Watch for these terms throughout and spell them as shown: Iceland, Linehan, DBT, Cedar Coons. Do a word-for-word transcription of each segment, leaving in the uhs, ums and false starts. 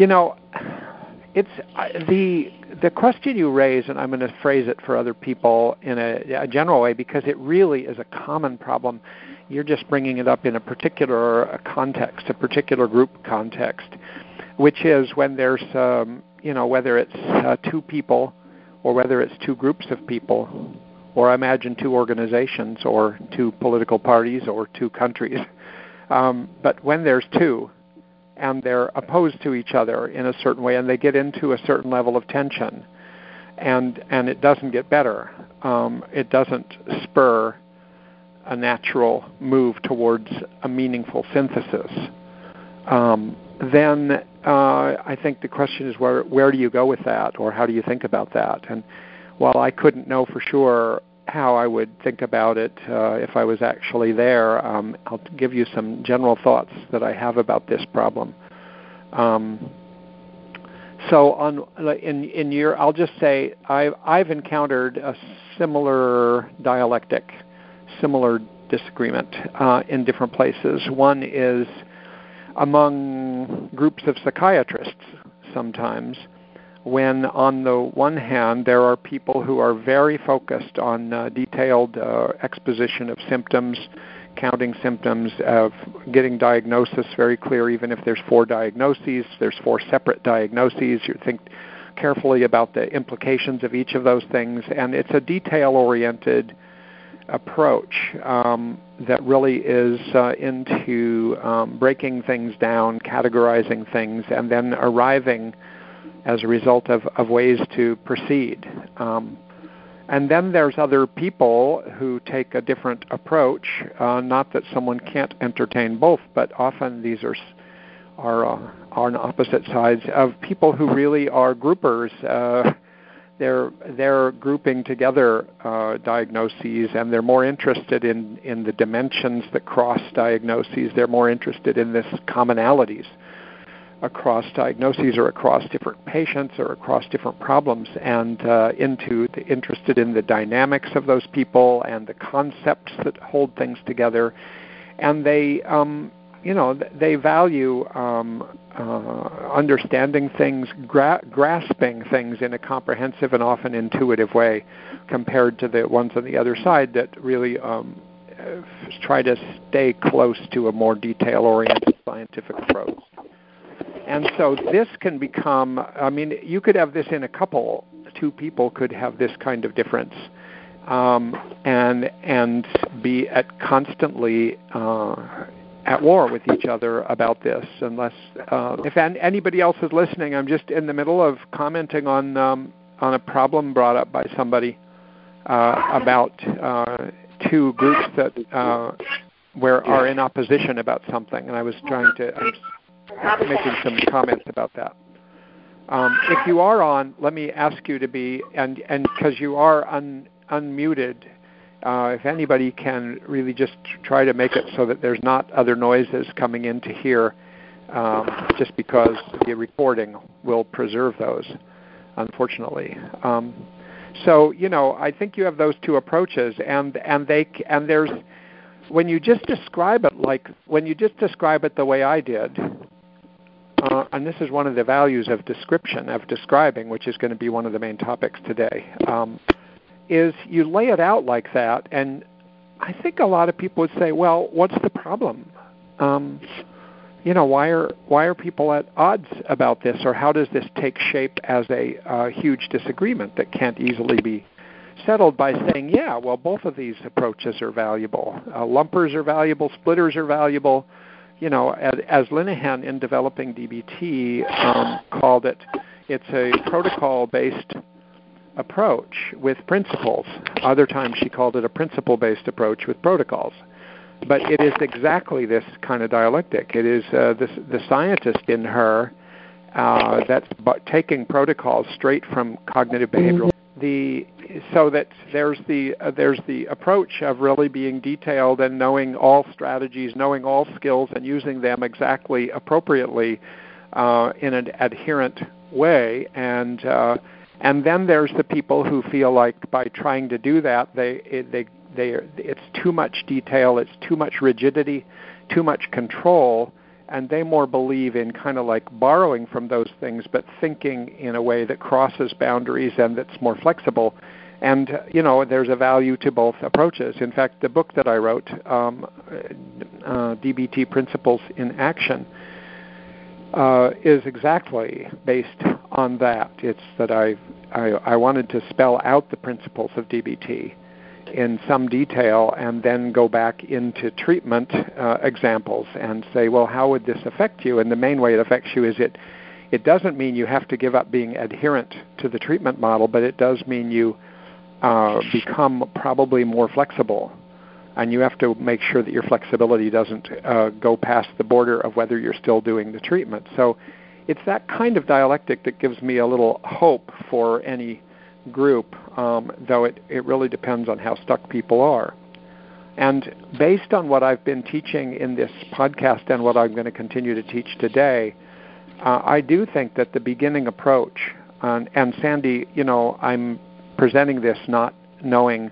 You know, it's uh, the the question you raise, and I'm going to phrase it for other people in a, a general way, because it really is a common problem. You're just bringing it up in a particular context, a particular group context, which is when there's, um, you know, whether it's uh, two people or whether it's two groups of people, or I imagine two organizations or two political parties or two countries. Um, but when there's two and they're opposed to each other in a certain way and they get into a certain level of tension and and it doesn't get better, um, it doesn't spur a natural move towards a meaningful synthesis, um, then uh, I think the question is where where do you go with that, or how do you think about that? And while I couldn't know for sure how I would think about it uh, if I was actually there, um, I'll give you some general thoughts that I have about this problem. Um, so, on in in your, I'll just say I've I've encountered a similar dialectic, similar disagreement uh, in different places. One is among groups of psychiatrists sometimes, when on the one hand there are people who are very focused on uh, detailed uh, exposition of symptoms, counting symptoms, of getting diagnosis very clear, even if there's four diagnoses, there's four separate diagnoses, you think carefully about the implications of each of those things, and it's a detail-oriented approach um, that really is uh, into um, breaking things down, categorizing things, and then arriving as a result of, of ways to proceed. Um, and then there's other people who take a different approach, uh, not that someone can't entertain both, but often these are are, uh, are on opposite sides, of people who really are groupers. Uh, they're, they're grouping together uh, diagnoses, and they're more interested in, in the dimensions that cross diagnoses. They're more interested in this commonalities across diagnoses or across different patients or across different problems, and uh, into the, interested in the dynamics of those people and the concepts that hold things together. And they, um, you know, they value um, uh, understanding things, gra- grasping things in a comprehensive and often intuitive way, compared to the ones on the other side that really um, try to stay close to a more detail-oriented scientific approach. And so this can become, I mean, you could have this in a couple, two people could have this kind of difference um, and and be at constantly uh, at war with each other about this, unless, uh, if an, anybody else is listening, I'm just in the middle of commenting on um, on a problem brought up by somebody uh, about uh, two groups that uh, where are in opposition about something, and I was trying to... I'm, making some comments about that. Um, if you are on, let me ask you to be, and and because you are un, unmuted, uh, if anybody can really just try to make it so that there's not other noises coming into here, um, just because the recording will preserve those, unfortunately. Um, so, you know, I think you have those two approaches, and, and they and there's, when you just describe it like, when you just describe it the way I did, Uh, and this is one of the values of description, of describing, which is going to be one of the main topics today, um, is you lay it out like that, and I think a lot of people would say, well, what's the problem? Um, you know, why are why are people at odds about this, or how does this take shape as a uh, huge disagreement that can't easily be settled by saying, yeah, well, both of these approaches are valuable. Uh, lumpers are valuable, splitters are valuable. You know, as, as Linehan in developing D B T um, called it, it's a protocol-based approach with principles. Other times she called it a principle-based approach with protocols. But it is exactly this kind of dialectic. It is uh, this, the scientist in her uh, that's b- taking protocols straight from cognitive behavioral. The so that there's the uh, there's the approach of really being detailed and knowing all strategies, knowing all skills, and using them exactly appropriately uh, in an adherent way. And uh, and then there's the people who feel like by trying to do that, they it, they they it's too much detail, it's too much rigidity, too much control, and they more believe in kind of like borrowing from those things, but thinking in a way that crosses boundaries and that's more flexible. And, you know, there's a value to both approaches. In fact, the book that I wrote, um, uh, D B T Principles in Action, uh, is exactly based on that. It's that I, I I wanted to spell out the principles of D B T in some detail and then go back into treatment uh, examples and say, well, how would this affect you? And the main way it affects you is it it doesn't mean you have to give up being adherent to the treatment model, but it does mean you Uh, become probably more flexible, and you have to make sure that your flexibility doesn't uh, go past the border of whether you're still doing the treatment. So it's that kind of dialectic that gives me a little hope for any group, um, though it, it really depends on how stuck people are. And based on what I've been teaching in this podcast and what I'm going to continue to teach today, uh, I do think that the beginning approach, and, and Sandy, you know, I'm presenting this not knowing,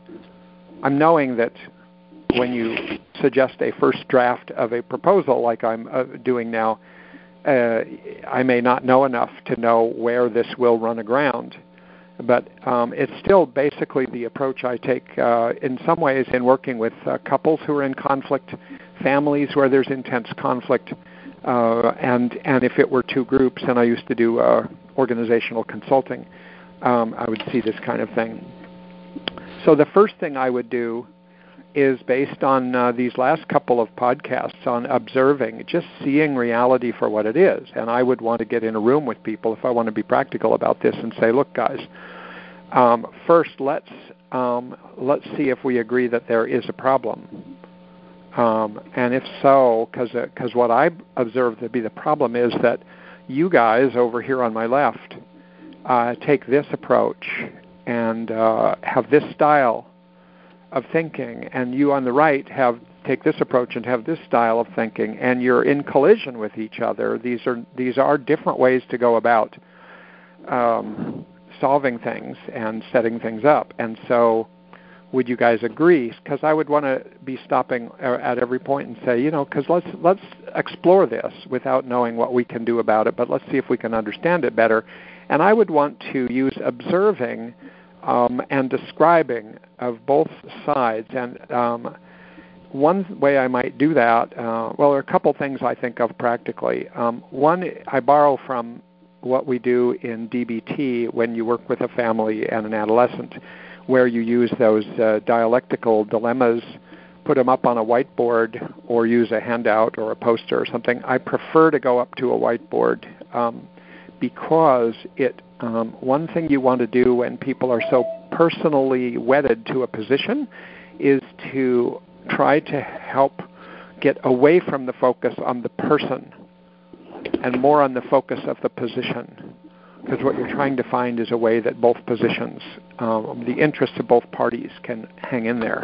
I'm knowing that when you suggest a first draft of a proposal like I'm uh, doing now, uh, I may not know enough to know where this will run aground. But um, it's still basically the approach I take uh, in some ways in working with uh, couples who are in conflict, families where there's intense conflict, uh, and, and if it were two groups, and I used to do uh, organizational consulting, Um, I would see this kind of thing. So the first thing I would do is based on uh, these last couple of podcasts on observing, just seeing reality for what it is. And I would want to get in a room with people if I want to be practical about this and say, look, guys, um, first let's um, let's see if we agree that there is a problem. Um, and if so, because uh, because what I observed to be the problem is that you guys over here on my left Uh, take this approach and uh, have this style of thinking, and you on the right have take this approach and have this style of thinking, and you're in collision with each other. These are these are different ways to go about um, solving things and setting things up. And so, would you guys agree? Because I would want to be stopping at every point and say, you know, because let's let's explore this without knowing what we can do about it, but let's see if we can understand it better. And I would want to use observing um, and describing of both sides. And um, one way I might do that, uh, well, there are a couple things I think of practically. Um, one, I borrow from what we do in D B T when you work with a family and an adolescent, where you use those uh, dialectical dilemmas, put them up on a whiteboard, or use a handout or a poster or something. I prefer to go up to a whiteboard. Um, Because it, um, one thing you want to do when people are so personally wedded to a position is to try to help get away from the focus on the person and more on the focus of the position. Because what you're trying to find is a way that both positions, um, the interests of both parties can hang in there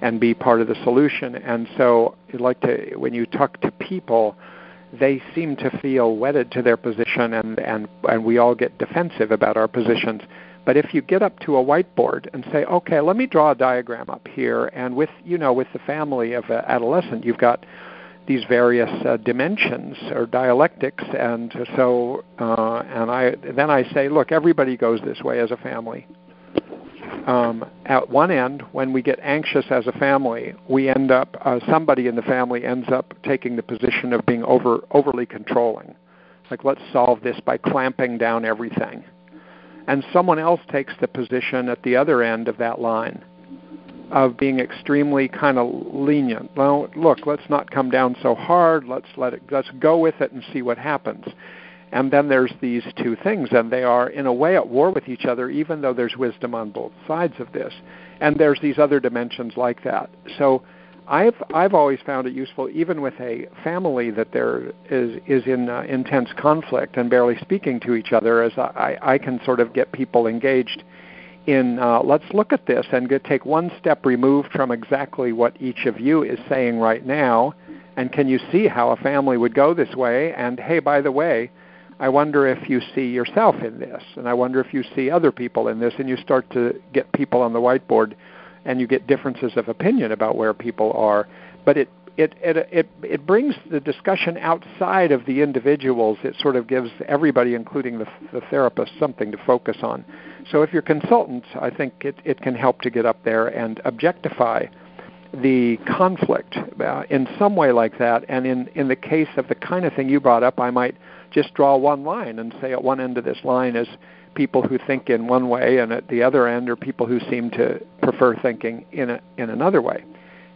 and be part of the solution. And so you'd like to, when you talk to people, they seem to feel wedded to their position, and, and, and we all get defensive about our positions. But if you get up to a whiteboard and say, okay, let me draw a diagram up here, and with, you know, with the family of an adolescent, you've got these various uh, dimensions or dialectics, and so uh, and I then I say, look, everybody goes this way as a family. Um, at one end, when we get anxious as a family, we end up, uh, somebody in the family ends up taking the position of being over, overly controlling. Like, let's solve this by clamping down everything. And someone else takes the position at the other end of that line of being extremely kind of lenient. Well, look, let's not come down so hard. Let's let it, let's go with it and see what happens. And then there's these two things, and they are, in a way, at war with each other, even though there's wisdom on both sides of this. And there's these other dimensions like that. So I've I've always found it useful, even with a family that there is is in uh, intense conflict and barely speaking to each other, as I, I can sort of get people engaged in, uh, let's look at this and get, take one step removed from exactly what each of you is saying right now, and can you see how a family would go this way? And, hey, by the way, I wonder if you see yourself in this, and I wonder if you see other people in this, and you start to get people on the whiteboard, and you get differences of opinion about where people are. But it it it it it brings the discussion outside of the individuals. It sort of gives everybody, including the, the therapist, something to focus on. So if you're consultant, I think it, it can help to get up there and objectify the conflict uh, in some way like that. And in, in the case of the kind of thing you brought up, I might just draw one line and say at one end of this line is people who think in one way, and at the other end are people who seem to prefer thinking in a, in another way.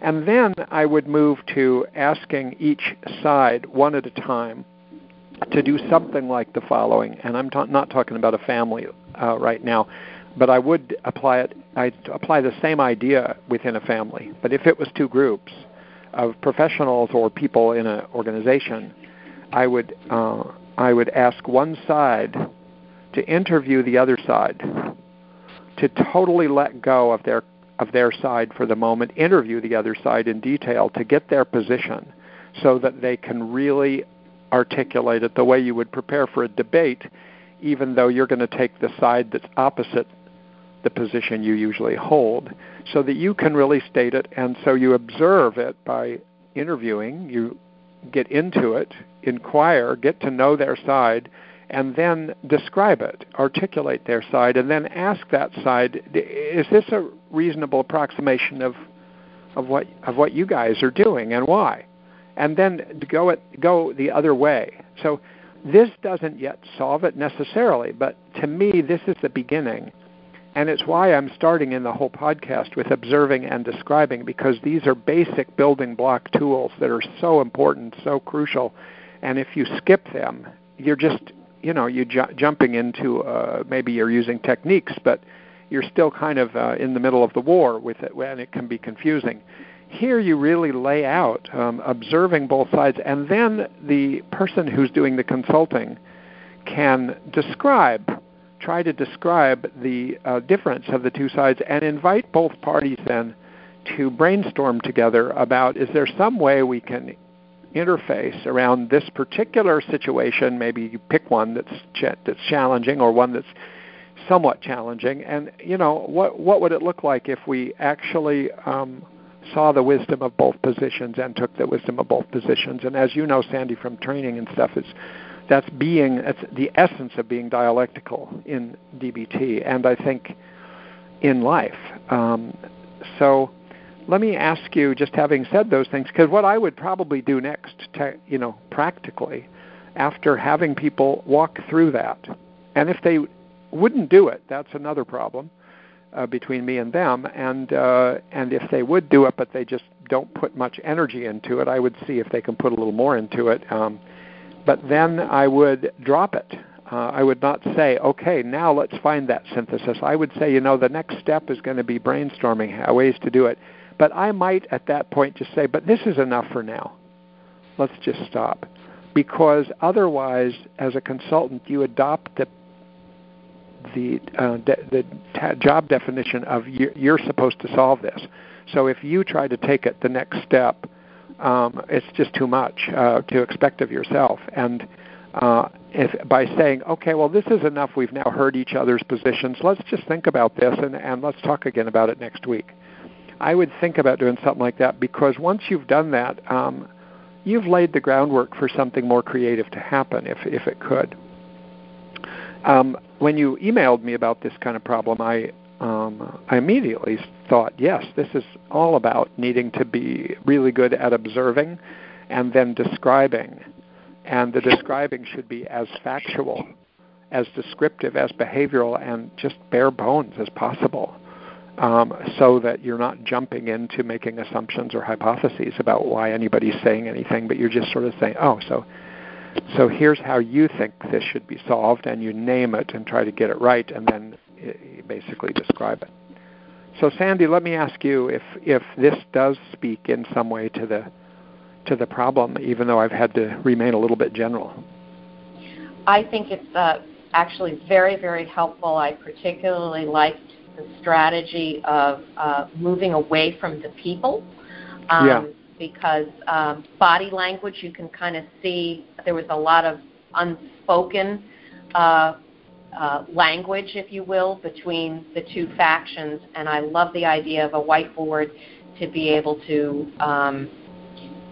And then I would move to asking each side one at a time to do something like the following. And I'm ta- not talking about a family uh, right now, but I would apply it. I'd apply the same idea within a family. But if it was two groups of professionals or people in an organization, I would uh, I would ask one side to interview the other side, to totally let go of their of their side for the moment, interview the other side in detail to get their position, so that they can really articulate it the way you would prepare for a debate, even though you're going to take the side that's opposite the position you usually hold, so that you can really state it. And so you observe it by interviewing, you get into it, inquire, get to know their side, and then describe it, articulate their side, and then ask that side, is this a reasonable approximation of of what of what you guys are doing and why? And then go it, go the other way. So this doesn't yet solve it necessarily, but to me, this is the beginning. And it's why I'm starting in the whole podcast with observing and describing, because these are basic building block tools that are so important, so crucial. And if you skip them, you're just, you know, you're ju- jumping into, uh, maybe you're using techniques, but you're still kind of uh, in the middle of the war with it, and it can be confusing. Here you really lay out um, observing both sides, and then the person who's doing the consulting can describe, try to describe the uh, difference of the two sides, and invite both parties then to brainstorm together about, is there some way we can interface around this particular situation? Maybe you pick one that's ch- that's challenging or one that's somewhat challenging, and you know what what would it look like if we actually um, saw the wisdom of both positions and took the wisdom of both positions. And as you know, Sandy, from training and stuff, it's, that's being that's the essence of being dialectical in D B T, and I think in life. Um, so let me ask you, just having said those things, because what I would probably do next, te- you know, practically, after having people walk through that, and if they wouldn't do it, that's another problem. Uh, between me and them, and uh, and if they would do it, but they just don't put much energy into it, I would see if they can put a little more into it. Um, but then I would drop it. Uh, I would not say, okay, now let's find that synthesis. I would say, you know, the next step is going to be brainstorming ways to do it. But I might at that point just say, but this is enough for now. Let's just stop. Because otherwise, as a consultant, you adopt the the uh, de- the t- job definition of you- you're supposed to solve this. So if you try to take it the next step, um, it's just too much uh, to expect of yourself. And uh, if by saying, okay, well, this is enough, we've now heard each other's positions, let's just think about this and, and let's talk again about it next week. I would think about doing something like that, because once you've done that, um, you've laid the groundwork for something more creative to happen if, if it could. Um, when you emailed me about this kind of problem, I, um, I immediately thought, yes, this is all about needing to be really good at observing and then describing. And the describing should be as factual, as descriptive, as behavioral, and just bare bones as possible, um, so that you're not jumping into making assumptions or hypotheses about why anybody's saying anything, but you're just sort of saying, oh, so... So here's how you think this should be solved, and you name it and try to get it right, and then basically describe it. So Sandy, let me ask you if, if this does speak in some way to the to the problem, even though I've had to remain a little bit general. I think it's uh, actually very, very helpful. I particularly liked the strategy of uh, moving away from the people. Um, yeah. Because um, body language, you can kind of see there was a lot of unspoken uh, uh, language, if you will, between the two factions. And I love the idea of a whiteboard to be able to um,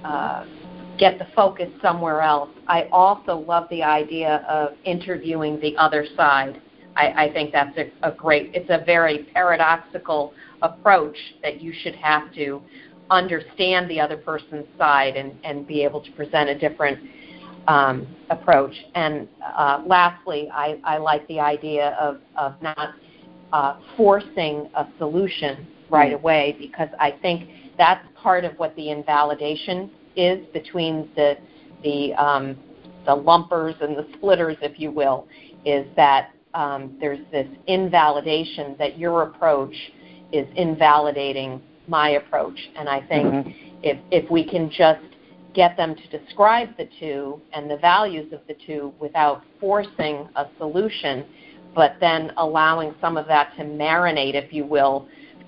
uh, get the focus somewhere else. I also love the idea of interviewing the other side. I, I think that's a, a great, it's a very paradoxical approach that you should have to understand the other person's side and, and be able to present a different um, approach. And uh, lastly, I, I like the idea of, of not uh, forcing a solution right mm-hmm. away, because I think that's part of what the invalidation is between the, the, um, the lumpers and the splitters, if you will, is that Um, there's this invalidation that your approach is invalidating my approach. And I think mm-hmm. if, if we can just get them to describe the two and the values of the two without forcing a solution, but then allowing some of that to marinate, if you will,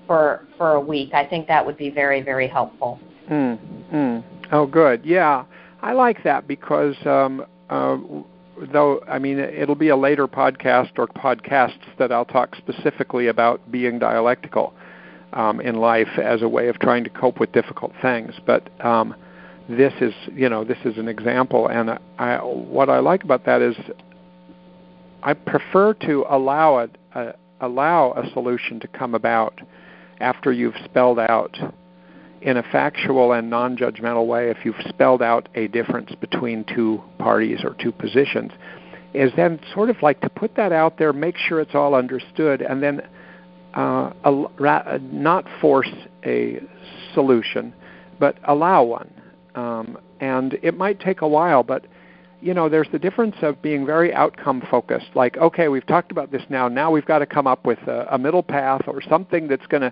for, for a week, I think that would be very, very helpful. Mm-hmm. Oh, good. Yeah, I like that because um, uh, though, I mean, it'll be a later podcast or podcasts that I'll talk specifically about being dialectical um, in life as a way of trying to cope with difficult things. But um, this is, you know, this is an example. And I, what I like about that is I prefer to allow it, uh, allow a solution to come about after you've spelled out in a factual and non-judgmental way, if you've spelled out a difference between two parties or two positions, is then sort of like to put that out there, make sure it's all understood, and then uh, al- ra- not force a solution, but allow one. Um, and it might take a while, but, you know, there's the difference of being very outcome-focused, like, okay, we've talked about this now, now we've got to come up with a, a middle path or something that's going to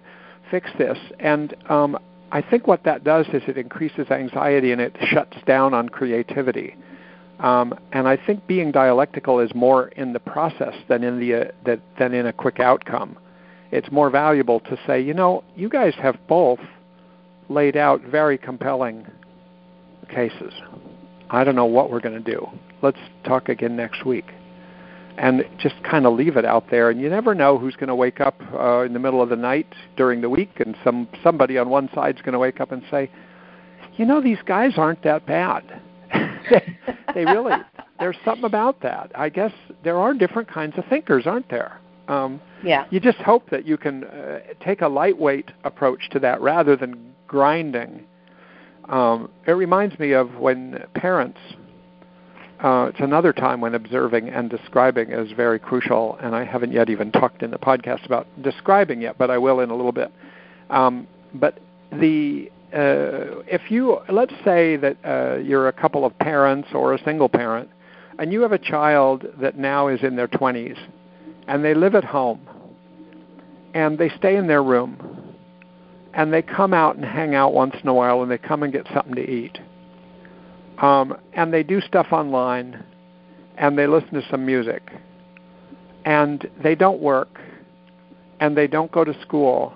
fix this. And um I think what that does is it increases anxiety and it shuts down on creativity. Um, and I think being dialectical is more in the process than in the uh, that, than in a quick outcome. It's more valuable to say, you know, you guys have both laid out very compelling cases. I don't know what we're going to do. Let's talk again next week. And just kind of leave it out there. And you never know who's going to wake up uh, in the middle of the night during the week, and some somebody on one side's going to wake up and say, you know, these guys aren't that bad. they, they really, there's something about that. I guess there are different kinds of thinkers, aren't there? Um, yeah. You just hope that you can uh, take a lightweight approach to that rather than grinding. Um, it reminds me of when parents... Uh, it's another time when observing and describing is very crucial, and I haven't yet even talked in the podcast about describing yet, but I will in a little bit. Um, but the uh, if you, let's say that uh, you're a couple of parents or a single parent, and you have a child that now is in their twenties, and they live at home, and they stay in their room, and they come out and hang out once in a while, and they come and get something to eat. Um, and they do stuff online, and they listen to some music, and they don't work, and they don't go to school.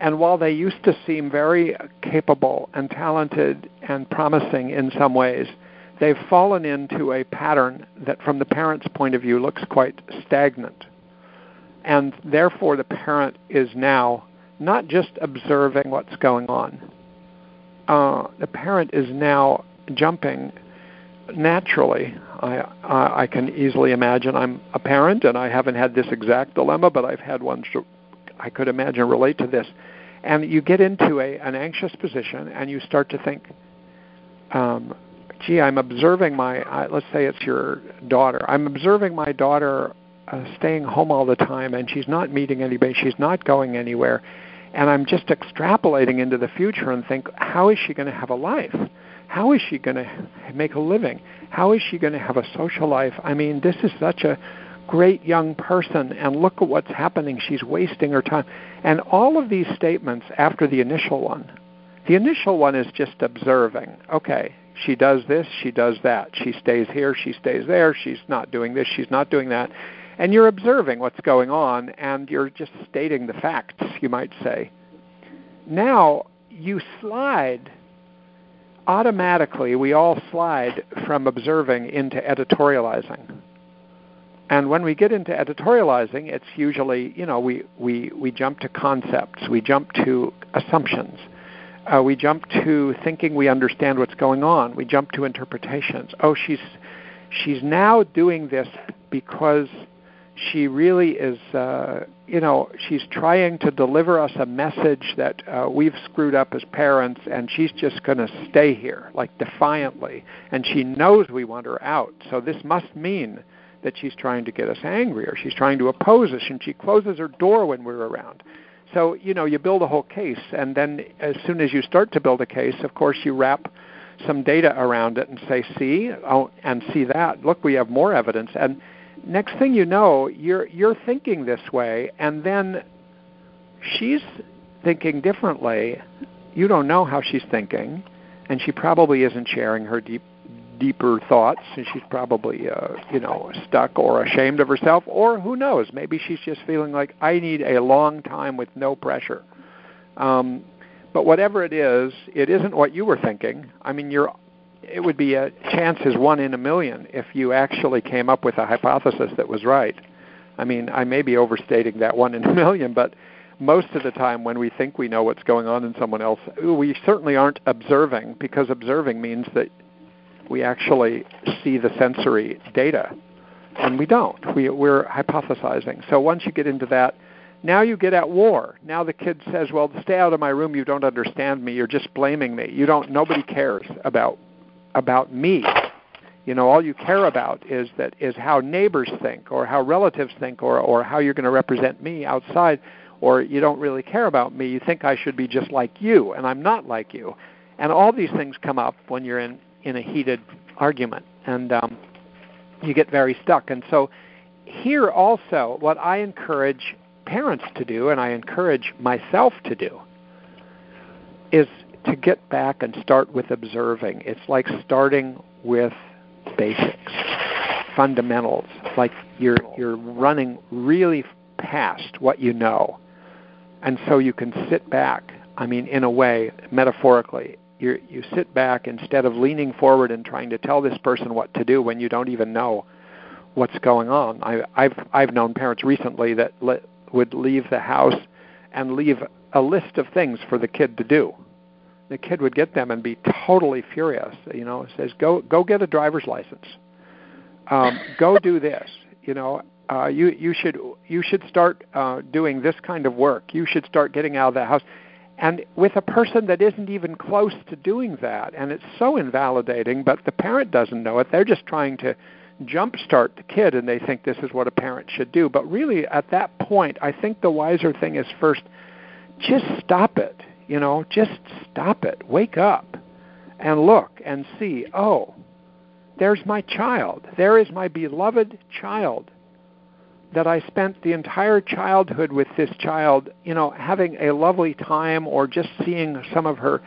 And while they used to seem very capable and talented and promising in some ways, they've fallen into a pattern that from the parent's point of view looks quite stagnant. And therefore the parent is now not just observing what's going on. Uh, the parent is now jumping naturally. I, I I can easily imagine. I'm a parent, and I haven't had this exact dilemma, but I've had one I could imagine relate to this. And you get into a an anxious position, and you start to think, um, gee, I'm observing my, uh, let's say it's your daughter. I'm observing my daughter uh, staying home all the time, and she's not meeting anybody. She's not going anywhere. And I'm just extrapolating into the future and think, how is she going to have a life? How is she going to make a living? How is she going to have a social life? I mean, this is such a great young person, and look at what's happening. She's wasting her time. And all of these statements after the initial one, the initial one is just observing. Okay, she does this, she does that. She stays here, she stays there. She's not doing this, she's not doing that. And you're observing what's going on, and you're just stating the facts, you might say. Now you slide... Automatically, we all slide from observing into editorializing. And when we get into editorializing, it's usually, you know, we, we, we jump to concepts, we jump to assumptions, Uh, we jump to thinking we understand what's going on. We jump to interpretations. Oh, she's she's now doing this because she really is, uh, you know, she's trying to deliver us a message that uh, we've screwed up as parents, and she's just going to stay here, like defiantly. And she knows we want her out, so this must mean that she's trying to get us angry, or she's trying to oppose us, and she closes her door when we're around. So, you know, you build a whole case, and then as soon as you start to build a case, of course, you wrap some data around it and say, see, oh, and see that. Look, we have more evidence. And next thing you know, you're you're thinking this way, and then she's thinking differently. You don't know how she's thinking, and she probably isn't sharing her deep, deeper thoughts, and she's probably, uh, you know, stuck or ashamed of herself, or who knows, maybe she's just feeling like, I need a long time with no pressure. Um, but whatever it is, it isn't what you were thinking. I mean, you're it would be a chance is one in a million if you actually came up with a hypothesis that was right. I mean, I may be overstating that one in a million, but most of the time when we think we know what's going on in someone else, we certainly aren't observing, because observing means that we actually see the sensory data, and we don't. We, we're hypothesizing. So once you get into that, now you get at war. Now the kid says, well, stay out of my room. You don't understand me. You're just blaming me. You don't. Nobody cares about about me. You know, all you care about is that is how neighbors think, or how relatives think, or, or how you're going to represent me outside, or you don't really care about me. You think I should be just like you, and I'm not like you. And all these things come up when you're in, in a heated argument, and um, you get very stuck. And so here also, what I encourage parents to do, and I encourage myself to do, is to get back and start with observing. It's like starting with basics, fundamentals, like you're you're running really past what you know. And so you can sit back. I mean, in a way, metaphorically, you you sit back instead of leaning forward and trying to tell this person what to do when you don't even know what's going on. I, I've, I've known parents recently that le- would leave the house and leave a list of things for the kid to do. The kid would get them and be totally furious. You know, says, "Go, go get a driver's license. Um, go do this. You know, uh, you you should you should start uh, doing this kind of work. You should start getting out of the house." And with a person that isn't even close to doing that, and it's so invalidating. But the parent doesn't know it. They're just trying to jumpstart the kid, and they think this is what a parent should do. But really, at that point, I think the wiser thing is first, just stop it. You know, just stop it. Wake up and look and see, oh, there's my child. There is my beloved child that I spent the entire childhood with this child, you know, having a lovely time, or just seeing some of her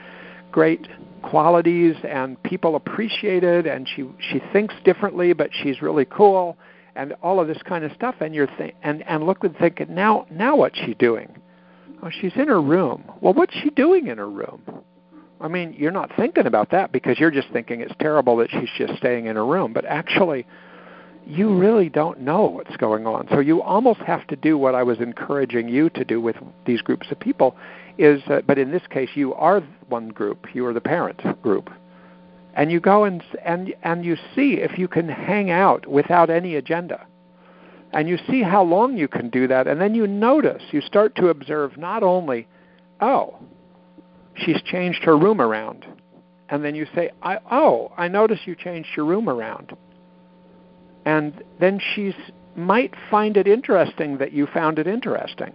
great qualities, and people appreciate it, and she, she thinks differently, but she's really cool, and all of this kind of stuff. And you're th- and, and look and think, now, now what's she doing? Oh, she's in her room. Well, what's she doing in her room? I mean, you're not thinking about that because you're just thinking it's terrible that she's just staying in her room. But actually, you really don't know what's going on. So you almost have to do what I was encouraging you to do with these groups of people. Is uh, but in this case, you are one group. You are the parent group. And you go and and and you see if you can hang out without any agenda. And you see how long you can do that, and then you notice, you start to observe not only, oh, she's changed her room around, and then you say, I, oh, I notice you changed your room around. And then she might find it interesting that you found it interesting.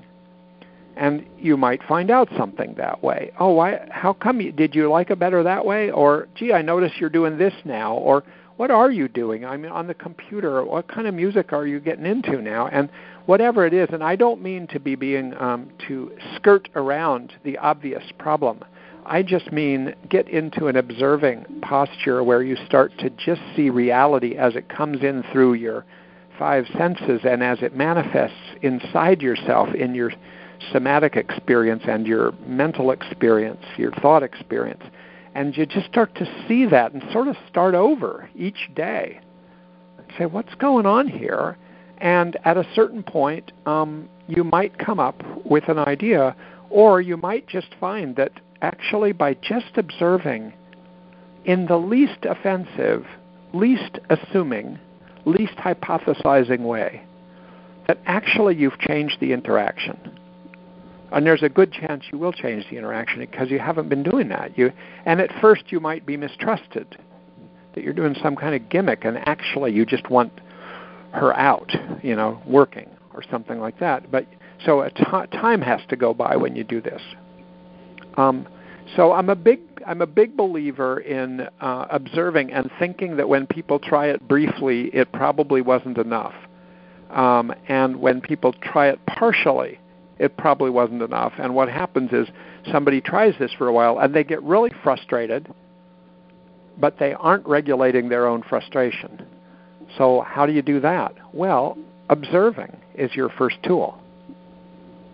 And you might find out something that way. Oh, why, how come, you, did you like it better that way? Or, gee, I notice you're doing this now, or what are you doing? I mean, on the computer, what kind of music are you getting into now? And whatever it is, and I don't mean to be being, um, to skirt around the obvious problem. I just mean get into an observing posture where you start to just see reality as it comes in through your five senses and as it manifests inside yourself in your somatic experience and your mental experience, your thought experience. And you just start to see that and sort of start over each day and say, what's going on here? And at a certain point, um, you might come up with an idea, or you might just find that actually by just observing in the least offensive, least assuming, least hypothesizing way, that actually you've changed the interaction. And there's a good chance you will change the interaction because you haven't been doing that. You, and at first you might be mistrusted that you're doing some kind of gimmick and actually you just want her out, you know, working or something like that. But so a t- time has to go by when you do this. Um, so I'm a big I'm a big believer in uh, observing and thinking that when people try it briefly, it probably wasn't enough. Um, and when people try it partially, it probably wasn't enough. And what happens is somebody tries this for a while and they get really frustrated, but they aren't regulating their own frustration. So how do you do that? Well, observing is your first tool.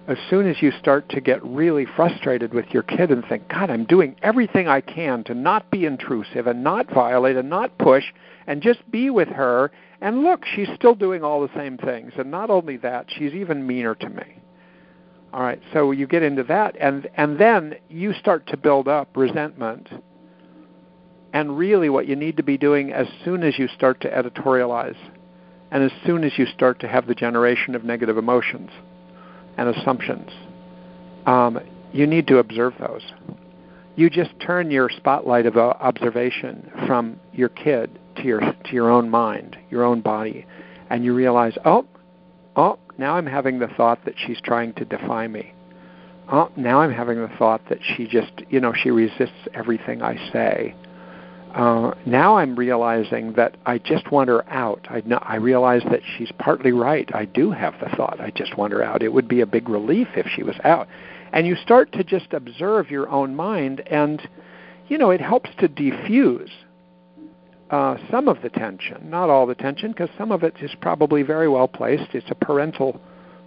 As soon as you start to get really frustrated with your kid and think, God, I'm doing everything I can to not be intrusive and not violate and not push and just be with her, and look, she's still doing all the same things. And not only that, she's even meaner to me. All right, so you get into that, and, and then you start to build up resentment. And really what you need to be doing as soon as you start to editorialize and as soon as you start to have the generation of negative emotions and assumptions, um, you need to observe those. You just turn your spotlight of observation from your kid to your to your own mind, your own body, and you realize, oh, oh, now I'm having the thought that she's trying to defy me. Oh, now I'm having the thought that she just, you know, she resists everything I say. Uh, now I'm realizing that I just want her out. I, no, I realize that she's partly right. I do have the thought, I just want her out. It would be a big relief if she was out. And you start to just observe your own mind, and, you know, it helps to diffuse uh, some of the tension, not all the tension, because some of it is probably very well placed. It's a parental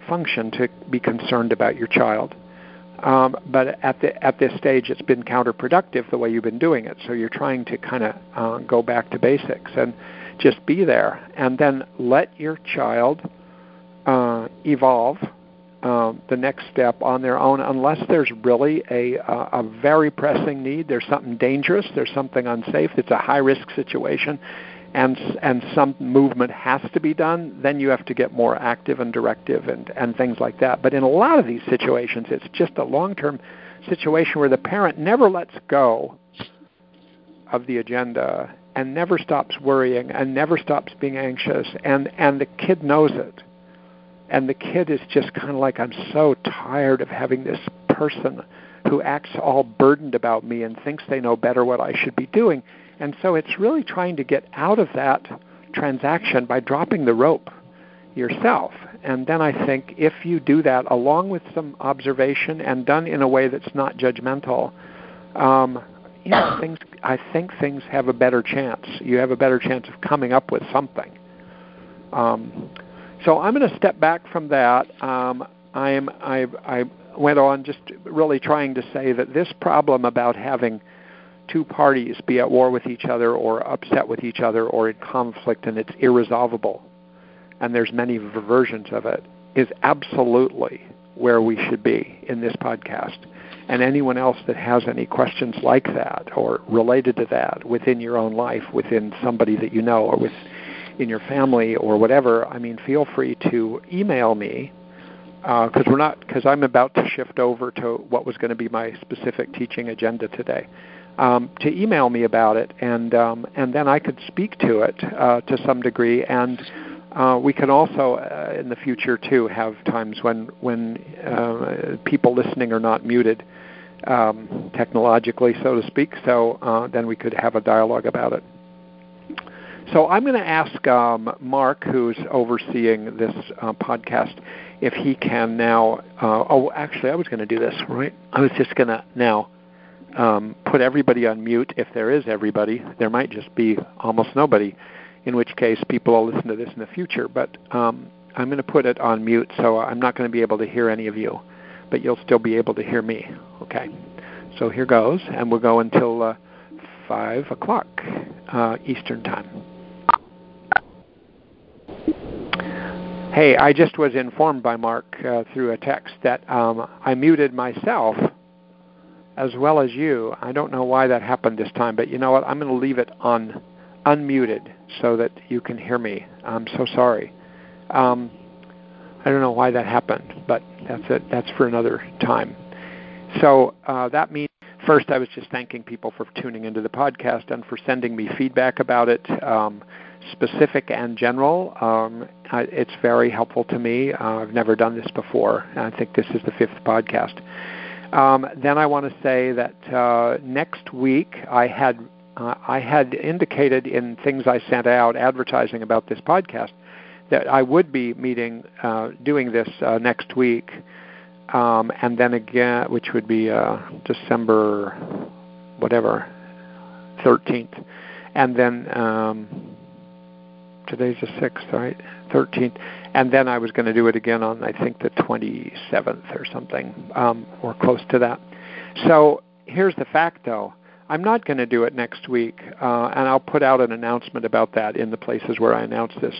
function to be concerned about your child. Um, but at the at this stage, it's been counterproductive the way you've been doing it. So you're trying to kind of uh, go back to basics and just be there, and then let your child uh, evolve um, the next step on their own, unless there's really a, a a very pressing need. There's something dangerous. There's something unsafe. It's a high risk situation, and and some movement has to be done. Then you have to get more active and directive and, and things like that. But in a lot of these situations, it's just a long-term situation where the parent never lets go of the agenda and never stops worrying and never stops being anxious, and, and the kid knows it. And the kid is just kind of like, I'm so tired of having this person who acts all burdened about me and thinks they know better what I should be doing. And so it's really trying to get out of that transaction by dropping the rope yourself. And then I think if you do that along with some observation and done in a way that's not judgmental, um, you know, things, I think things have a better chance. You have a better chance of coming up with something. Um, so I'm going to step back from that. Um, I am. I, I went on just really trying to say that this problem about having two parties be at war with each other or upset with each other or in conflict and it's irresolvable, and there's many versions of it, is absolutely where we should be in this podcast. And anyone else that has any questions like that or related to that within your own life, within somebody that you know, or with in your family or whatever, I mean, feel free to email me, because uh, we're not, because I'm about to shift over to what was going to be my specific teaching agenda today. Um, to email me about it, and um, and then I could speak to it uh, to some degree, and uh, we can also uh, in the future too have times when when uh, people listening are not muted um, technologically, so to speak. So uh, then we could have a dialogue about it. So I'm going to ask um, Mark, who's overseeing this uh, podcast, if he can now. Uh, oh, actually, I was going to do this, right? I was just going to now. Um, put everybody on mute, if there is everybody. There might just be almost nobody, in which case people will listen to this in the future. But um, I'm going to put it on mute, so I'm not going to be able to hear any of you, but you'll still be able to hear me. Okay, so here goes, and we'll go until uh, five o'clock uh, Eastern Time. Hey, I just was informed by Mark uh, through a text that um, I muted myself as well as you. I don't know why that happened this time, but you know what? I'm going to leave it on unmuted so that you can hear me. I'm so sorry. Um, I don't know why that happened, but that's it. That's for another time. So uh, that means first, I was just thanking people for tuning into the podcast and for sending me feedback about it, um, specific and general. Um, I, it's very helpful to me. Uh, I've never done this before. I think this is the fifth podcast. Um, then I want to say that uh, next week I had uh, I had indicated in things I sent out advertising about this podcast that I would be meeting uh, doing this uh, next week, um, and then again, which would be uh, December whatever thirteenth, and then um, today's the sixth, right? thirteenth, and then I was going to do it again on, I think, the twenty-seventh or something, um, or close to that. So here's the fact, though. I'm not going to do it next week, uh, and I'll put out an announcement about that in the places where I announce this.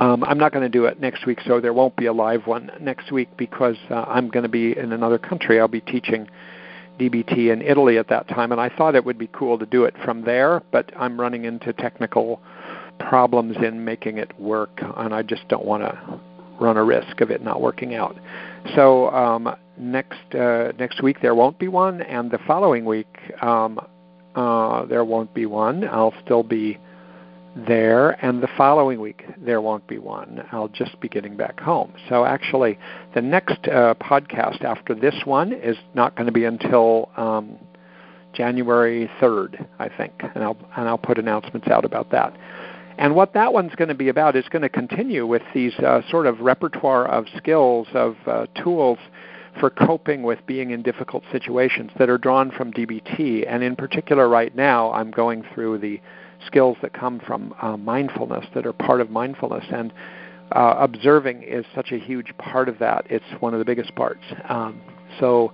Um, I'm not going to do it next week, so there won't be a live one next week because uh, I'm going to be in another country. I'll be teaching D B T in Italy at that time, and I thought it would be cool to do it from there, but I'm running into technical problems in making it work, and I just don't want to run a risk of it not working out. So um, next uh, next week there won't be one, and the following week um, uh, there won't be one. I'll still be there, and the following week there won't be one. I'll just be getting back home. So actually the next uh, podcast after this one is not going to be until um, January third, I think, and I'll and I'll put announcements out about that. And what that one's going to be about is going to continue with these uh, sort of repertoire of skills, of uh, tools for coping with being in difficult situations that are drawn from D B T. And in particular right now, I'm going through the skills that come from uh, mindfulness, that are part of mindfulness. And uh, observing is such a huge part of that. It's one of the biggest parts. Um, so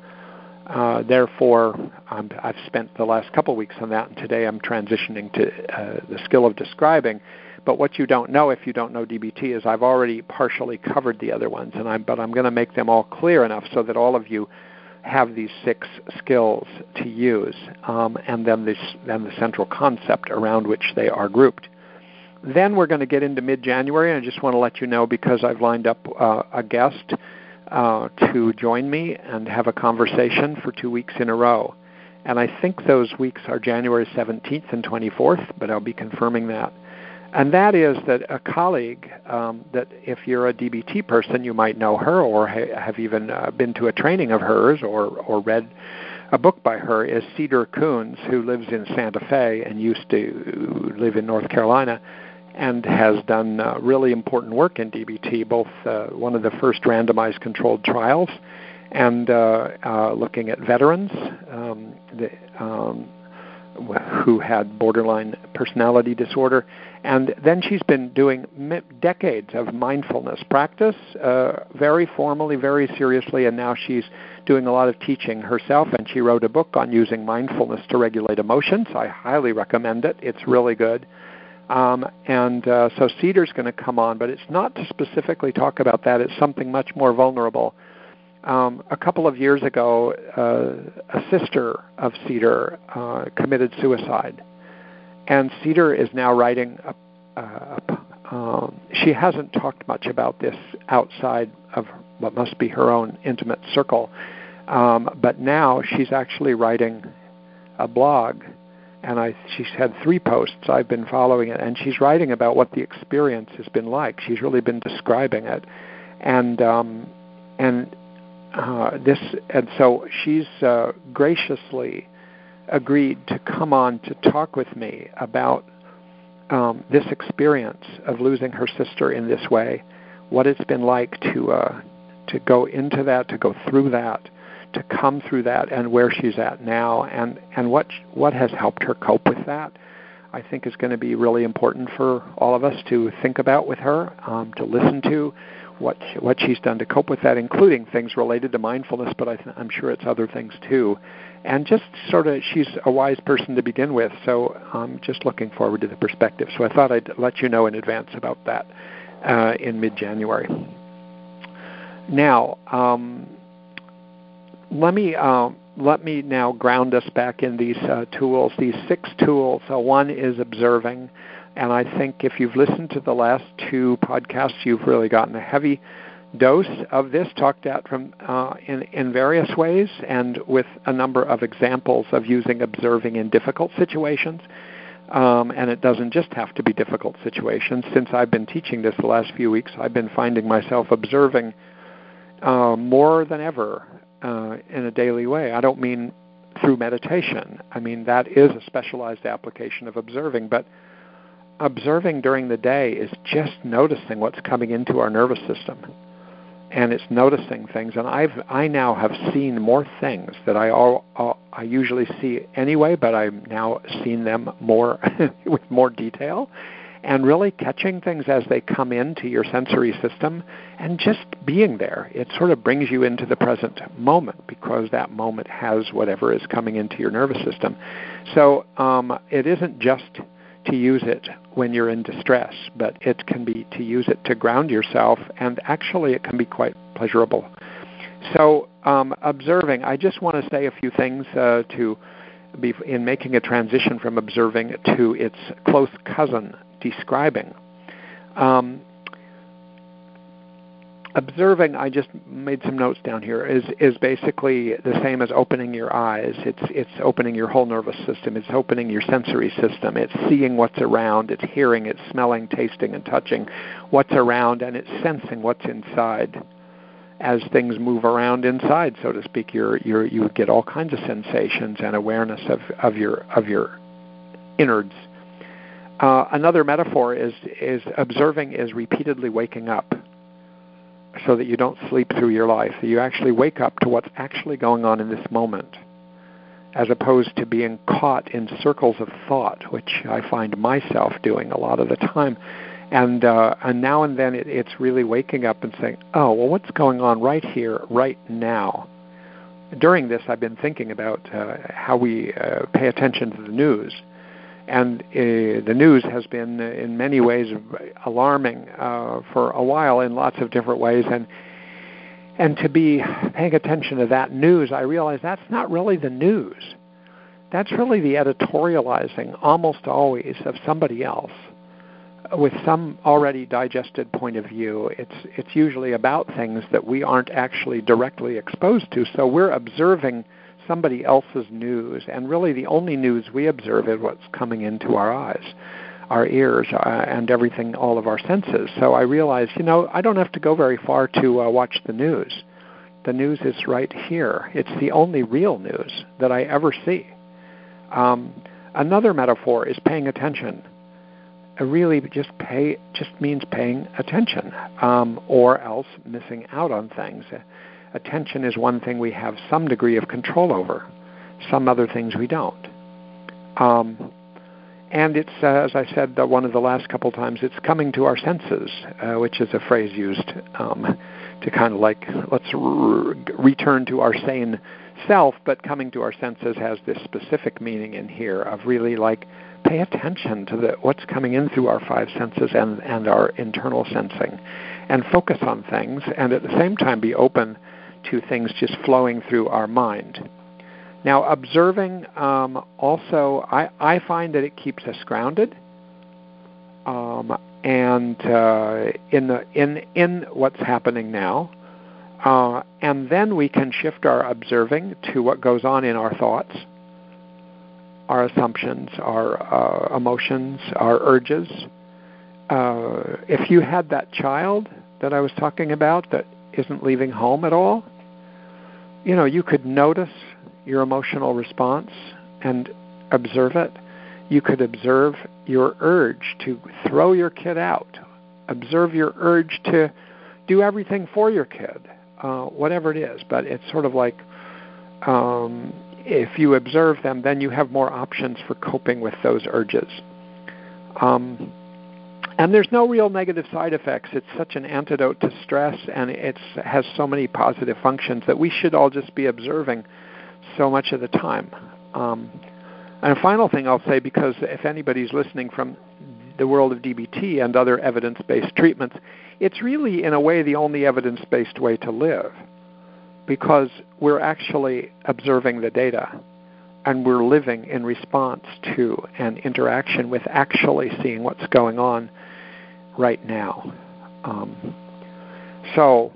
uh, therefore, I'm, I've spent the last couple weeks on that, and today I'm transitioning to uh, the skill of describing. But what you don't know if you don't know D B T is I've already partially covered the other ones, and I'm, but I'm going to make them all clear enough so that all of you have these six skills to use, um, and then, this, then the central concept around which they are grouped. Then we're going to get into mid-January, and I just want to let you know because I've lined up uh, a guest Uh, to join me and have a conversation for two weeks in a row. And I think those weeks are January seventeenth and twenty-fourth, but I'll be confirming that. And that is that a colleague, um, that if you're a D B T person, you might know her or ha- have even uh, been to a training of hers or, or read a book by her, is Cedar Coons, who lives in Santa Fe and used to live in North Carolina, and has done uh, really important work in D B T, both uh, one of the first randomized controlled trials and uh, uh, looking at veterans um, the, um, who had borderline personality disorder. And then she's been doing m- decades of mindfulness practice, uh, very formally, very seriously, and now she's doing a lot of teaching herself, and she wrote a book on using mindfulness to regulate emotions. I highly recommend it. It's really good. Um, and uh, so Cedar's going to come on, but it's not to specifically talk about that. It's something much more vulnerable. Um, a couple of years ago, uh, a sister of Cedar uh, committed suicide, and Cedar is now writing. A, a, a, um, she hasn't talked much about this outside of what must be her own intimate circle, um, but now she's actually writing a blog. And I, she's had three posts. I've been following it. And she's writing about what the experience has been like. She's really been describing it. And um, and uh, this and so she's uh, graciously agreed to come on to talk with me about um, this experience of losing her sister in this way, what it's been like to uh, to go into that, to go through that, to come through that, and where she's at now, and, and what what has helped her cope with that, I think is going to be really important for all of us to think about with her, um, to listen to what she, what she's done to cope with that, including things related to mindfulness, but I th- I'm sure it's other things too. And just sort of, she's a wise person to begin with, so I'm just looking forward to the perspective. So I thought I'd let you know in advance about that uh, in mid-January. Now, um, Let me uh, let me now ground us back in these uh, tools, these six tools. So one is observing. And I think if you've listened to the last two podcasts, you've really gotten a heavy dose of this, talked at from uh, in, in various ways and with a number of examples of using observing in difficult situations. Um, and it doesn't just have to be difficult situations. Since I've been teaching this the last few weeks, I've been finding myself observing uh, more than ever uh, in a daily way. I don't mean through meditation. I mean, that is a specialized application of observing, but observing during the day is just noticing what's coming into our nervous system, and it's noticing things. And I've I now have seen more things that I all, all, I usually see anyway, but I've now seen them more with more detail, and really catching things as they come into your sensory system and just being there. It sort of brings you into the present moment because that moment has whatever is coming into your nervous system. So um, it isn't just to use it when you're in distress, but it can be to use it to ground yourself, and actually it can be quite pleasurable. So um, observing, I just want to say a few things uh, to be in making a transition from observing to its close cousin, describing. Um, observing, I just made some notes down here, is, is basically the same as opening your eyes. It's, it's opening your whole nervous system. It's opening your sensory system. It's seeing what's around. It's hearing. It's smelling, tasting, and touching what's around, and it's sensing what's inside. As things move around inside, so to speak, you're, you're, you get all kinds of sensations and awareness of, of, your, of your innards. Uh, another metaphor is, is observing is repeatedly waking up, so that you don't sleep through your life. You actually wake up to what's actually going on in this moment, as opposed to being caught in circles of thought, which I find myself doing a lot of the time. And uh, and now and then it, it's really waking up and saying, oh, well, what's going on right here, right now? During this, I've been thinking about uh, how we uh, pay attention to the news. And uh, the news has been, in many ways, alarming uh, for a while in lots of different ways. And and to be paying attention to that news, I realize that's not really the news. That's really the editorializing, almost always, of somebody else with some already digested point of view. It's it's usually about things that we aren't actually directly exposed to. So we're observing somebody else's news, and really the only news we observe is what's coming into our eyes, our ears, uh, and everything, all of our senses. So I realized, you know, I don't have to go very far to uh, watch the news. The news is right here. It's the only real news that I ever see. Um, another metaphor is paying attention. It really just pay just means paying attention, um, or else missing out on things. Attention is one thing we have some degree of control over. Some other things we don't. Um, and it's, uh, as I said, the, one of the last couple times, it's coming to our senses, uh, which is a phrase used um, to kind of like, let's r- return to our sane self, but coming to our senses has this specific meaning in here of really like pay attention to the, what's coming in through our five senses and, and our internal sensing, and focus on things, and at the same time be open to things just flowing through our mind. Now, observing um, also, I, I find that it keeps us grounded, um, and uh, in the in in what's happening now, uh, and then we can shift our observing to what goes on in our thoughts, our assumptions, our uh, emotions, our urges. Uh, if you had that child that I was talking about that isn't leaving home at all, you know, you could notice your emotional response and observe it. You could observe your urge to throw your kid out, observe your urge to do everything for your kid, uh, whatever it is. But it's sort of like um, if you observe them, then you have more options for coping with those urges. Um, And there's no real negative side effects. It's such an antidote to stress, and it has so many positive functions that we should all just be observing so much of the time. Um, and a final thing I'll say, because if anybody's listening from the world of D B T and other evidence-based treatments, it's really, in a way, the only evidence-based way to live. because we're actually observing the data and we're living in response to an interaction with actually seeing what's going on right now. Um, so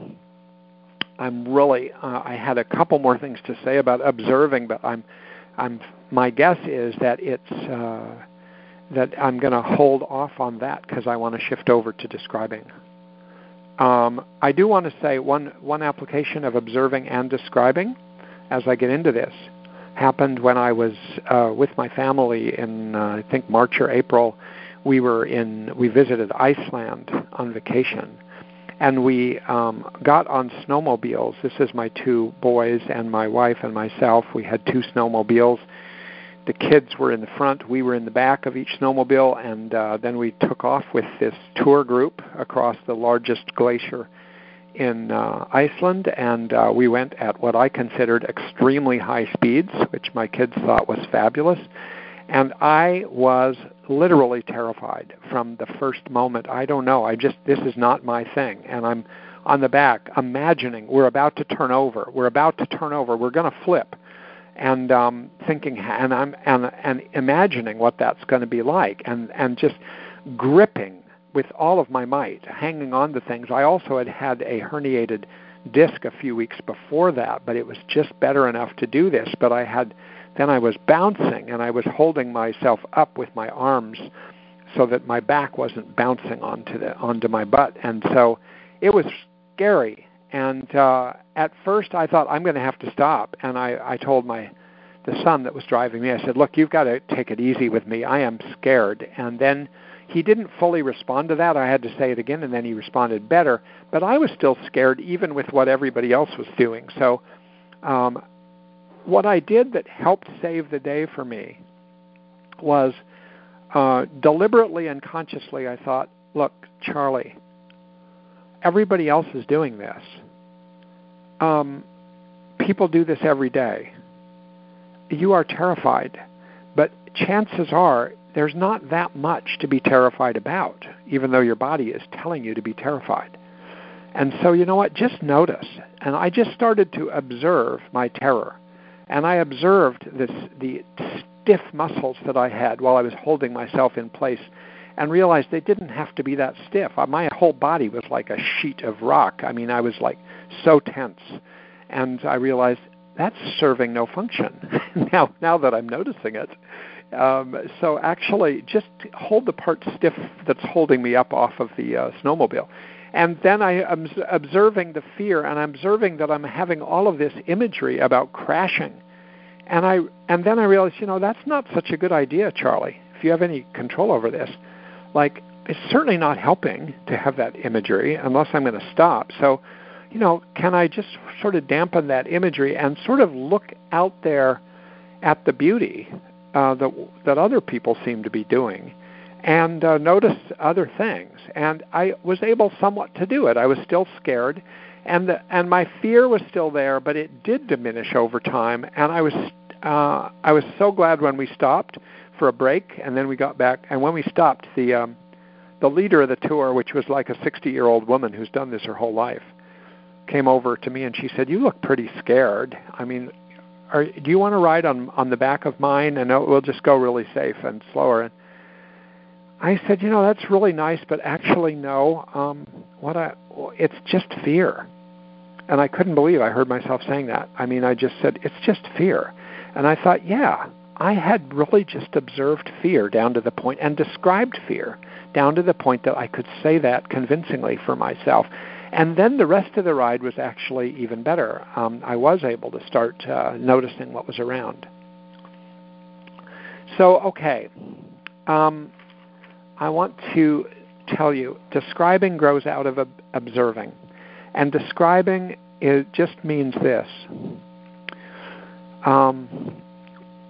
I'm really, uh, I had a couple more things to say about observing, but I'm, I'm, my guess is that it's, uh, that I'm going to hold off on that because I want to shift over to describing. Um, I do want to say one, one application of observing and describing, as I get into this, happened when I was uh, with my family in, uh, I think, March or April. We were in, we visited Iceland on vacation, and we um, got on snowmobiles. This is my two boys and my wife and myself. We had two snowmobiles. The kids were in the front, we were in the back of each snowmobile, and uh, then we took off with this tour group across the largest glacier in uh, Iceland, and uh, we went at what I considered extremely high speeds, which my kids thought was fabulous, and I was literally terrified from the first moment. I don't know, I just, this is not my thing, and I'm on the back, imagining we're about to turn over, we're about to turn over, we're going to flip. And um, thinking, and I'm and, and imagining what that's going to be like, and, and just gripping with all of my might, hanging on to things. I also had had a herniated disc a few weeks before that, but it was just better enough to do this. But I had, then I was bouncing, and I was holding myself up with my arms so that my back wasn't bouncing onto the onto my butt, and so it was scary. And uh, at first I thought, I'm going to have to stop. And I, I told my the son that was driving me, I said, look, you've got to take it easy with me. I am scared. And then he didn't fully respond to that. I had to say it again, and then he responded better. But I was still scared, even with what everybody else was doing. So um, what I did that helped save the day for me was uh, deliberately and consciously I thought, look, Charlie, everybody else is doing this. Um, people do this every day. You are terrified, but chances are there's not that much to be terrified about, even though your body is telling you to be terrified. And so, you know what? Just notice. And I just started to observe my terror. And I observed this, the stiff muscles that I had while I was holding myself in place, and realized they didn't have to be that stiff. My whole body was like a sheet of rock. I mean, I was like so tense. And I realized that's serving no function now, now that I'm noticing it. Um, so actually, just hold the part stiff that's holding me up off of the uh, snowmobile. And then I am observing the fear, and I'm observing that I'm having all of this imagery about crashing. And, I, and then I realized, you know, that's not such a good idea, Charlie, if you have any control over this. Like, it's certainly not helping to have that imagery unless I'm going to stop. So, you know, can I just sort of dampen that imagery and sort of look out there at the beauty uh, that, that other people seem to be doing and uh, notice other things? And I was able somewhat to do it. I was still scared, and the, and my fear was still there, but it did diminish over time. And I was uh, I was so glad when we stopped for a break, and then we got back, and when we stopped, the um, the leader of the tour, which was like a sixty-year-old woman who's done this her whole life, came over to me and she said, "You look pretty scared. I mean, are, do you want to ride on on the back of mine? And we'll just go really safe and slower." And I said, "You know, that's really nice, but actually, no. Um, what I it's just fear." And I couldn't believe I heard myself saying that. I mean, I just said, "It's just fear," and I thought, yeah. I had really just observed fear down to the point, and described fear down to the point that I could say that convincingly for myself. And then the rest of the ride was actually even better. Um, I was able to start uh, noticing what was around. So, okay, um, I want to tell you, describing grows out of ob- observing. And describing, it just means this. Um...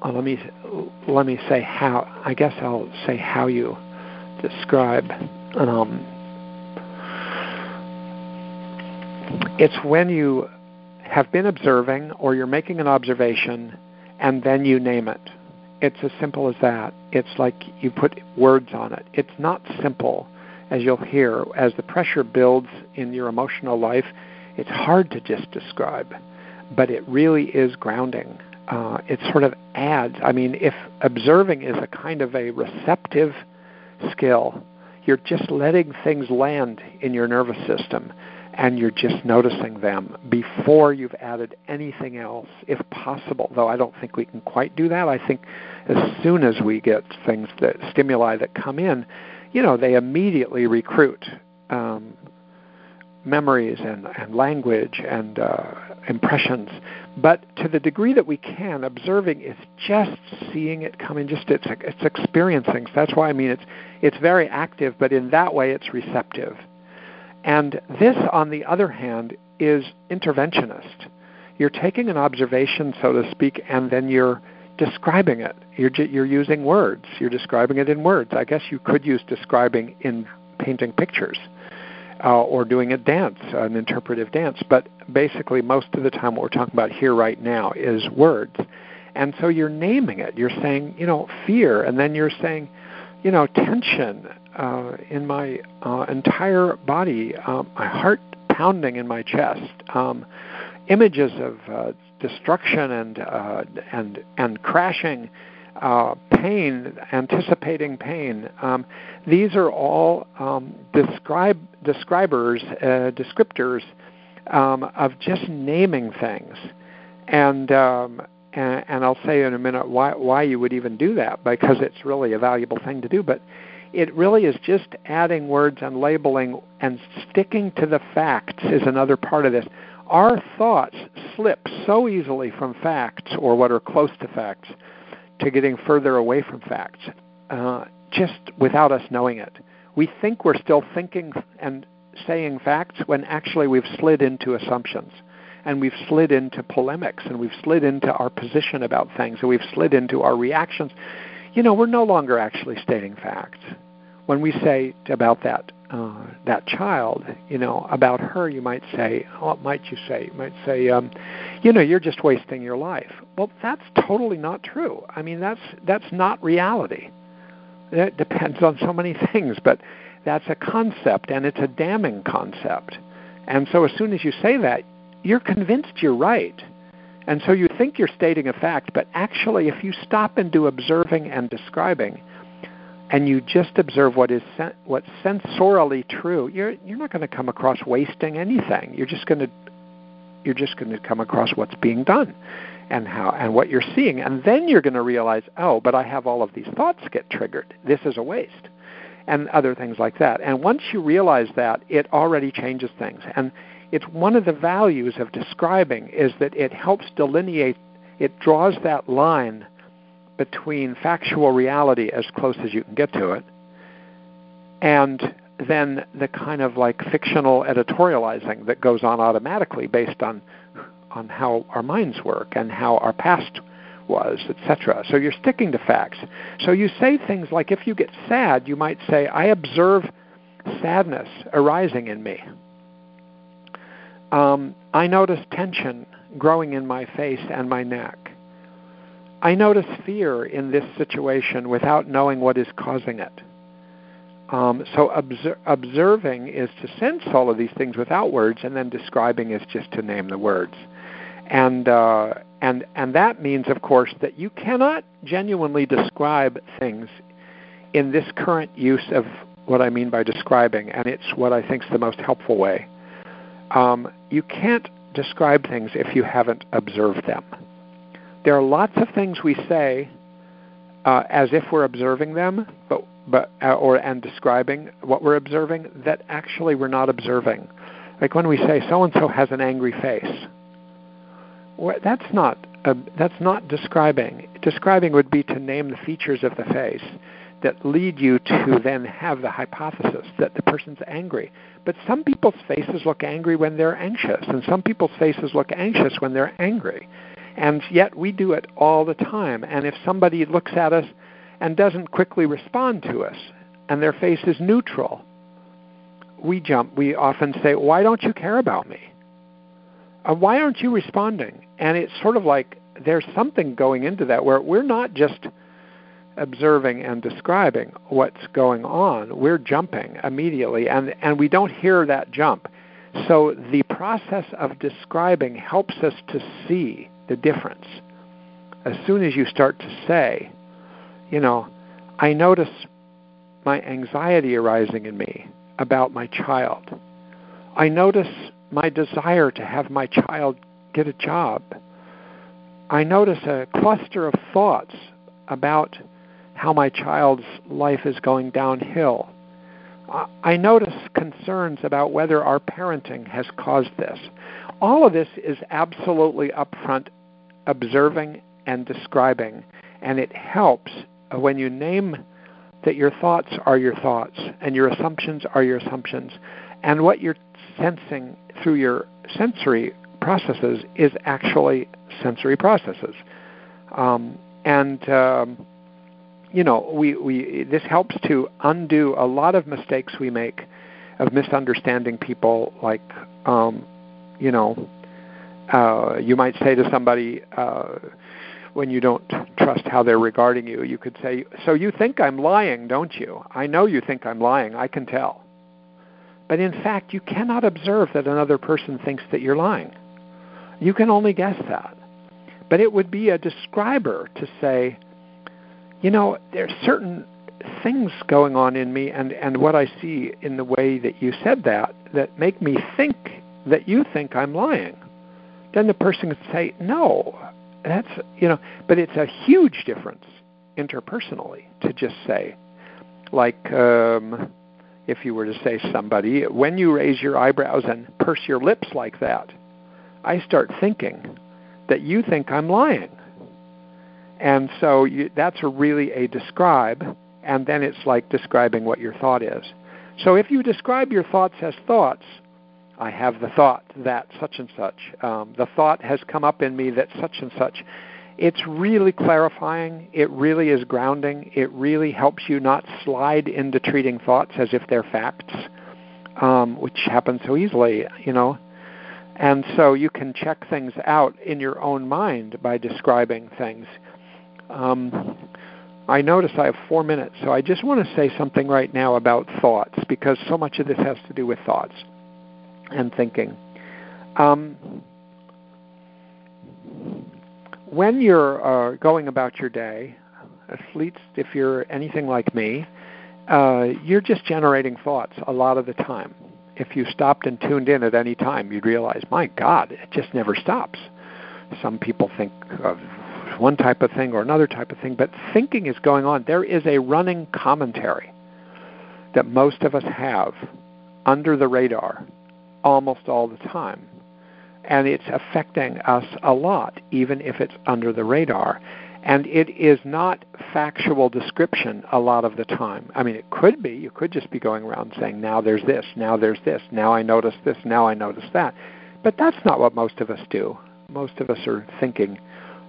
Oh, let me let me say how. I guess I'll say how you describe. Um, it's when you have been observing, or you're making an observation, and then you name it. It's as simple as that. It's like you put words on it. It's not simple, as you'll hear. As the pressure builds in your emotional life, it's hard to just describe. but it really is grounding. Uh, it sort of adds, I mean, if observing is a kind of a receptive skill, you're just letting things land in your nervous system, and you're just noticing them before you've added anything else, if possible. Though I don't think we can quite do that. I think as soon as we get things that stimuli that come in, you know, they immediately recruit um, memories and, and language and uh, impressions. But to the degree that we can, observing is just seeing it come in, just it's it's experiencing. So that's why I mean it's it's very active, but in that way it's receptive. And this, on the other hand, is interventionist. You're taking an observation, so to speak, and then you're describing it. You're, you're using words. You're describing it in words. I guess you could use describing in painting pictures uh, or doing a dance, an interpretive dance. But basically, most of the time what we're talking about here right now is words. And so you're naming it. You're saying, you know, fear, and then you're saying, you know, tension uh, in my uh, entire body, um, my heart pounding in my chest, um, images of uh, destruction and uh, and and crashing, uh, pain, anticipating pain. Um, these are all um, describe describers, uh, descriptors um, of just naming things, and. Um, And I'll say in a minute why, why you would even do that, because it's really a valuable thing to do. But it really is just adding words and labeling, and sticking to the facts is another part of this. Our thoughts slip so easily from facts, or what are close to facts, to getting further away from facts, uh, just without us knowing it. We think we're still thinking and saying facts when actually we've slid into assumptions. And we've slid into polemics, and we've slid into our position about things, and we've slid into our reactions. You know, we're no longer actually stating facts. When we say about that uh, that child, you know, about her, you might say, what might you say? You might say, um, you know, you're just wasting your life. Well, that's totally not true. I mean, that's that's not reality. It depends on so many things, but that's a concept, and it's a damning concept. And so as soon as you say that, you're convinced you're right. And so you think you're stating a fact, but actually if you stop and do observing and describing, and you just observe what is sen- what's sensorially true, you're you're not going to come across wasting anything. You're just going to you're just going to come across what's being done and how and what you're seeing. And then you're going to realize, oh, but I have all of these thoughts get triggered. This is a waste. And other things like that. And once you realize that, it already changes things. And it's one of the values of describing is that it helps delineate, it draws that line between factual reality as close as you can get to it, and then the kind of like fictional editorializing that goes on automatically based on on how our minds work and how our past was, et cetera. So you're sticking to facts. So you say things like, if you get sad, you might say, I observe sadness arising in me. Um, I notice tension growing in my face and my neck. I notice fear in this situation without knowing what is causing it. Um, so obser- observing is to sense all of these things without words, and then describing is just to name the words. And uh, and and that means, of course, that you cannot genuinely describe things in this current use of what I mean by describing, and it's what I think is the most helpful way. Um, you can't describe things if you haven't observed them. There are lots of things we say uh, as if we're observing them, but but uh, or and describing what we're observing that actually we're not observing. Like when we say so and so has an angry face, well, that's not uh, that's not describing. Describing would be to name the features of the face that lead you to then have the hypothesis that the person's angry. But some people's faces look angry when they're anxious, and some people's faces look anxious when they're angry. And yet we do it all the time. And if somebody looks at us and doesn't quickly respond to us, and their face is neutral, we jump. We often say, why don't you care about me? Uh, why aren't you responding? And it's sort of like there's something going into that where we're not just observing and describing what's going on. We're jumping immediately, and, and we don't hear that jump. So the process of describing helps us to see the difference. As soon as you start to say, you know, I notice my anxiety arising in me about my child. I notice my desire to have my child get a job. I notice a cluster of thoughts about how my child's life is going downhill. I notice concerns about whether our parenting has caused this. All of this is absolutely upfront observing and describing, and it helps when you name that your thoughts are your thoughts and your assumptions are your assumptions, and what you're sensing through your sensory processes is actually sensory processes. Um, and, um, you know, we, we this helps to undo a lot of mistakes we make of misunderstanding people, like, um, you know, uh, you might say to somebody, uh, when you don't trust how they're regarding you, you could say, so you think I'm lying, don't you? I know you think I'm lying. I can tell. But in fact, you cannot observe that another person thinks that you're lying. You can only guess that. But it would be a describer to say, you know, there are certain things going on in me and, and what I see in the way that you said that, that make me think that you think I'm lying. Then the person could say, no, that's, you know, but it's a huge difference interpersonally to just say, like, um, if you were to say to somebody, when you raise your eyebrows and purse your lips like that, I start thinking that you think I'm lying. And so you, that's a really a describe, and then it's like describing what your thought is. So if you describe your thoughts as thoughts, I have the thought that such and such. Um, the thought has come up in me that such and such. It's really clarifying. It really is grounding. It really helps you not slide into treating thoughts as if they're facts, um, which happens so easily, you know. And so you can check things out in your own mind by describing things. Um, I notice I have four minutes, so I just want to say something right now about thoughts, because so much of this has to do with thoughts and thinking. Um, when you're uh, going about your day, at least if you're anything like me, uh, you're just generating thoughts a lot of the time. If you stopped and tuned in at any time, you'd realize, my God, it just never stops. Some people think of one type of thing or another type of thing, but thinking is going on. There is a running commentary that most of us have under the radar almost all the time, and it's affecting us a lot, even if it's under the radar. And it is not factual description a lot of the time. I mean, it could be. You could just be going around saying, now there's this, now there's this, now I notice this, now I notice that. But that's not what most of us do. Most of us are thinking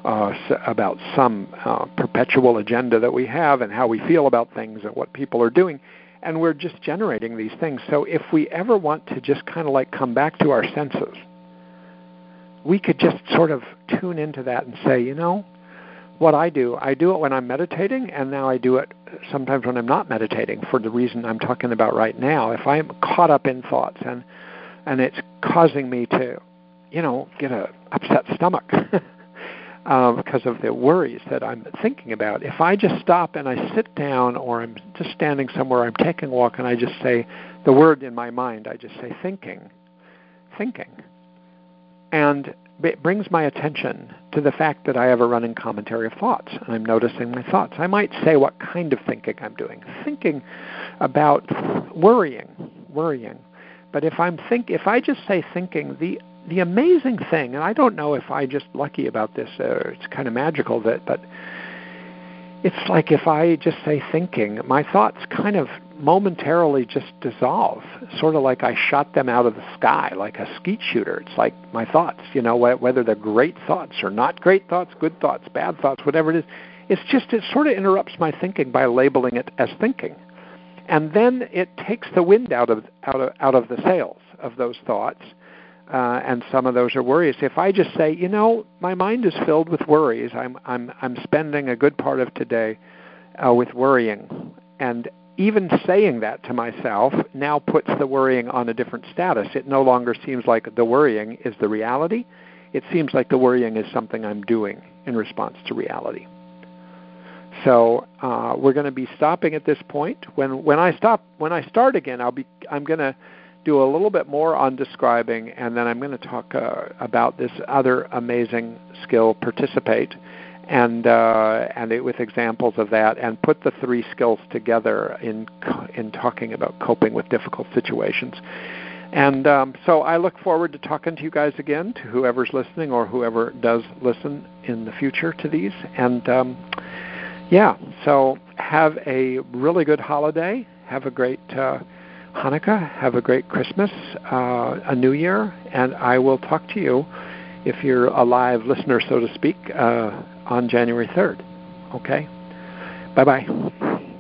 uh, about some uh, perpetual agenda that we have and how we feel about things and what people are doing. And we're just generating these things. So if we ever want to just kind of like come back to our senses, we could just sort of tune into that and say, you know, what I do, I do it when I'm meditating, and now I do it sometimes when I'm not meditating for the reason I'm talking about right now. If I'm caught up in thoughts and and it's causing me to, you know, get a upset stomach um, because of the worries that I'm thinking about, if I just stop and I sit down, or I'm just standing somewhere, I'm taking a walk, and I just say the word in my mind, I just say thinking, thinking. And it brings my attention to the fact that I have a running commentary of thoughts, and I'm noticing my thoughts. I might say what kind of thinking I'm doing, thinking about worrying, worrying. But if I'm think, if I just say thinking, the the amazing thing, and I don't know if I'm just lucky about this, or it's kind of magical that, but it's like if I just say thinking, my thoughts kind of momentarily just dissolve, sort of like I shot them out of the sky, like a skeet shooter. It's like my thoughts, you know, whether they're great thoughts or not great thoughts, good thoughts, bad thoughts, whatever it is, it's just, it sort of interrupts my thinking by labeling it as thinking. And then it takes the wind out of out of, out of the sails of those thoughts, uh, and some of those are worries. If I just say, you know, my mind is filled with worries, I'm I'm I'm spending a good part of today uh, with worrying, and even saying that to myself now puts the worrying on a different status. It no longer seems like the worrying is the reality. It seems like the worrying is something I'm doing in response to reality. So uh, we're going to be stopping at this point. When when I stop, when I start again, I'll be I'm going to do a little bit more on describing, and then I'm going to talk uh, about this other amazing skill, participate, and uh, and it, with examples of that, and put the three skills together in in talking about coping with difficult situations. And um, so I look forward to talking to you guys again, to whoever's listening or whoever does listen in the future to these. And um, yeah, so have a really good holiday. Have a great uh, Hanukkah. Have a great Christmas, uh, a New Year. And I will talk to you, if you're a live listener, so to speak, uh, on January third. Okay? Bye-bye.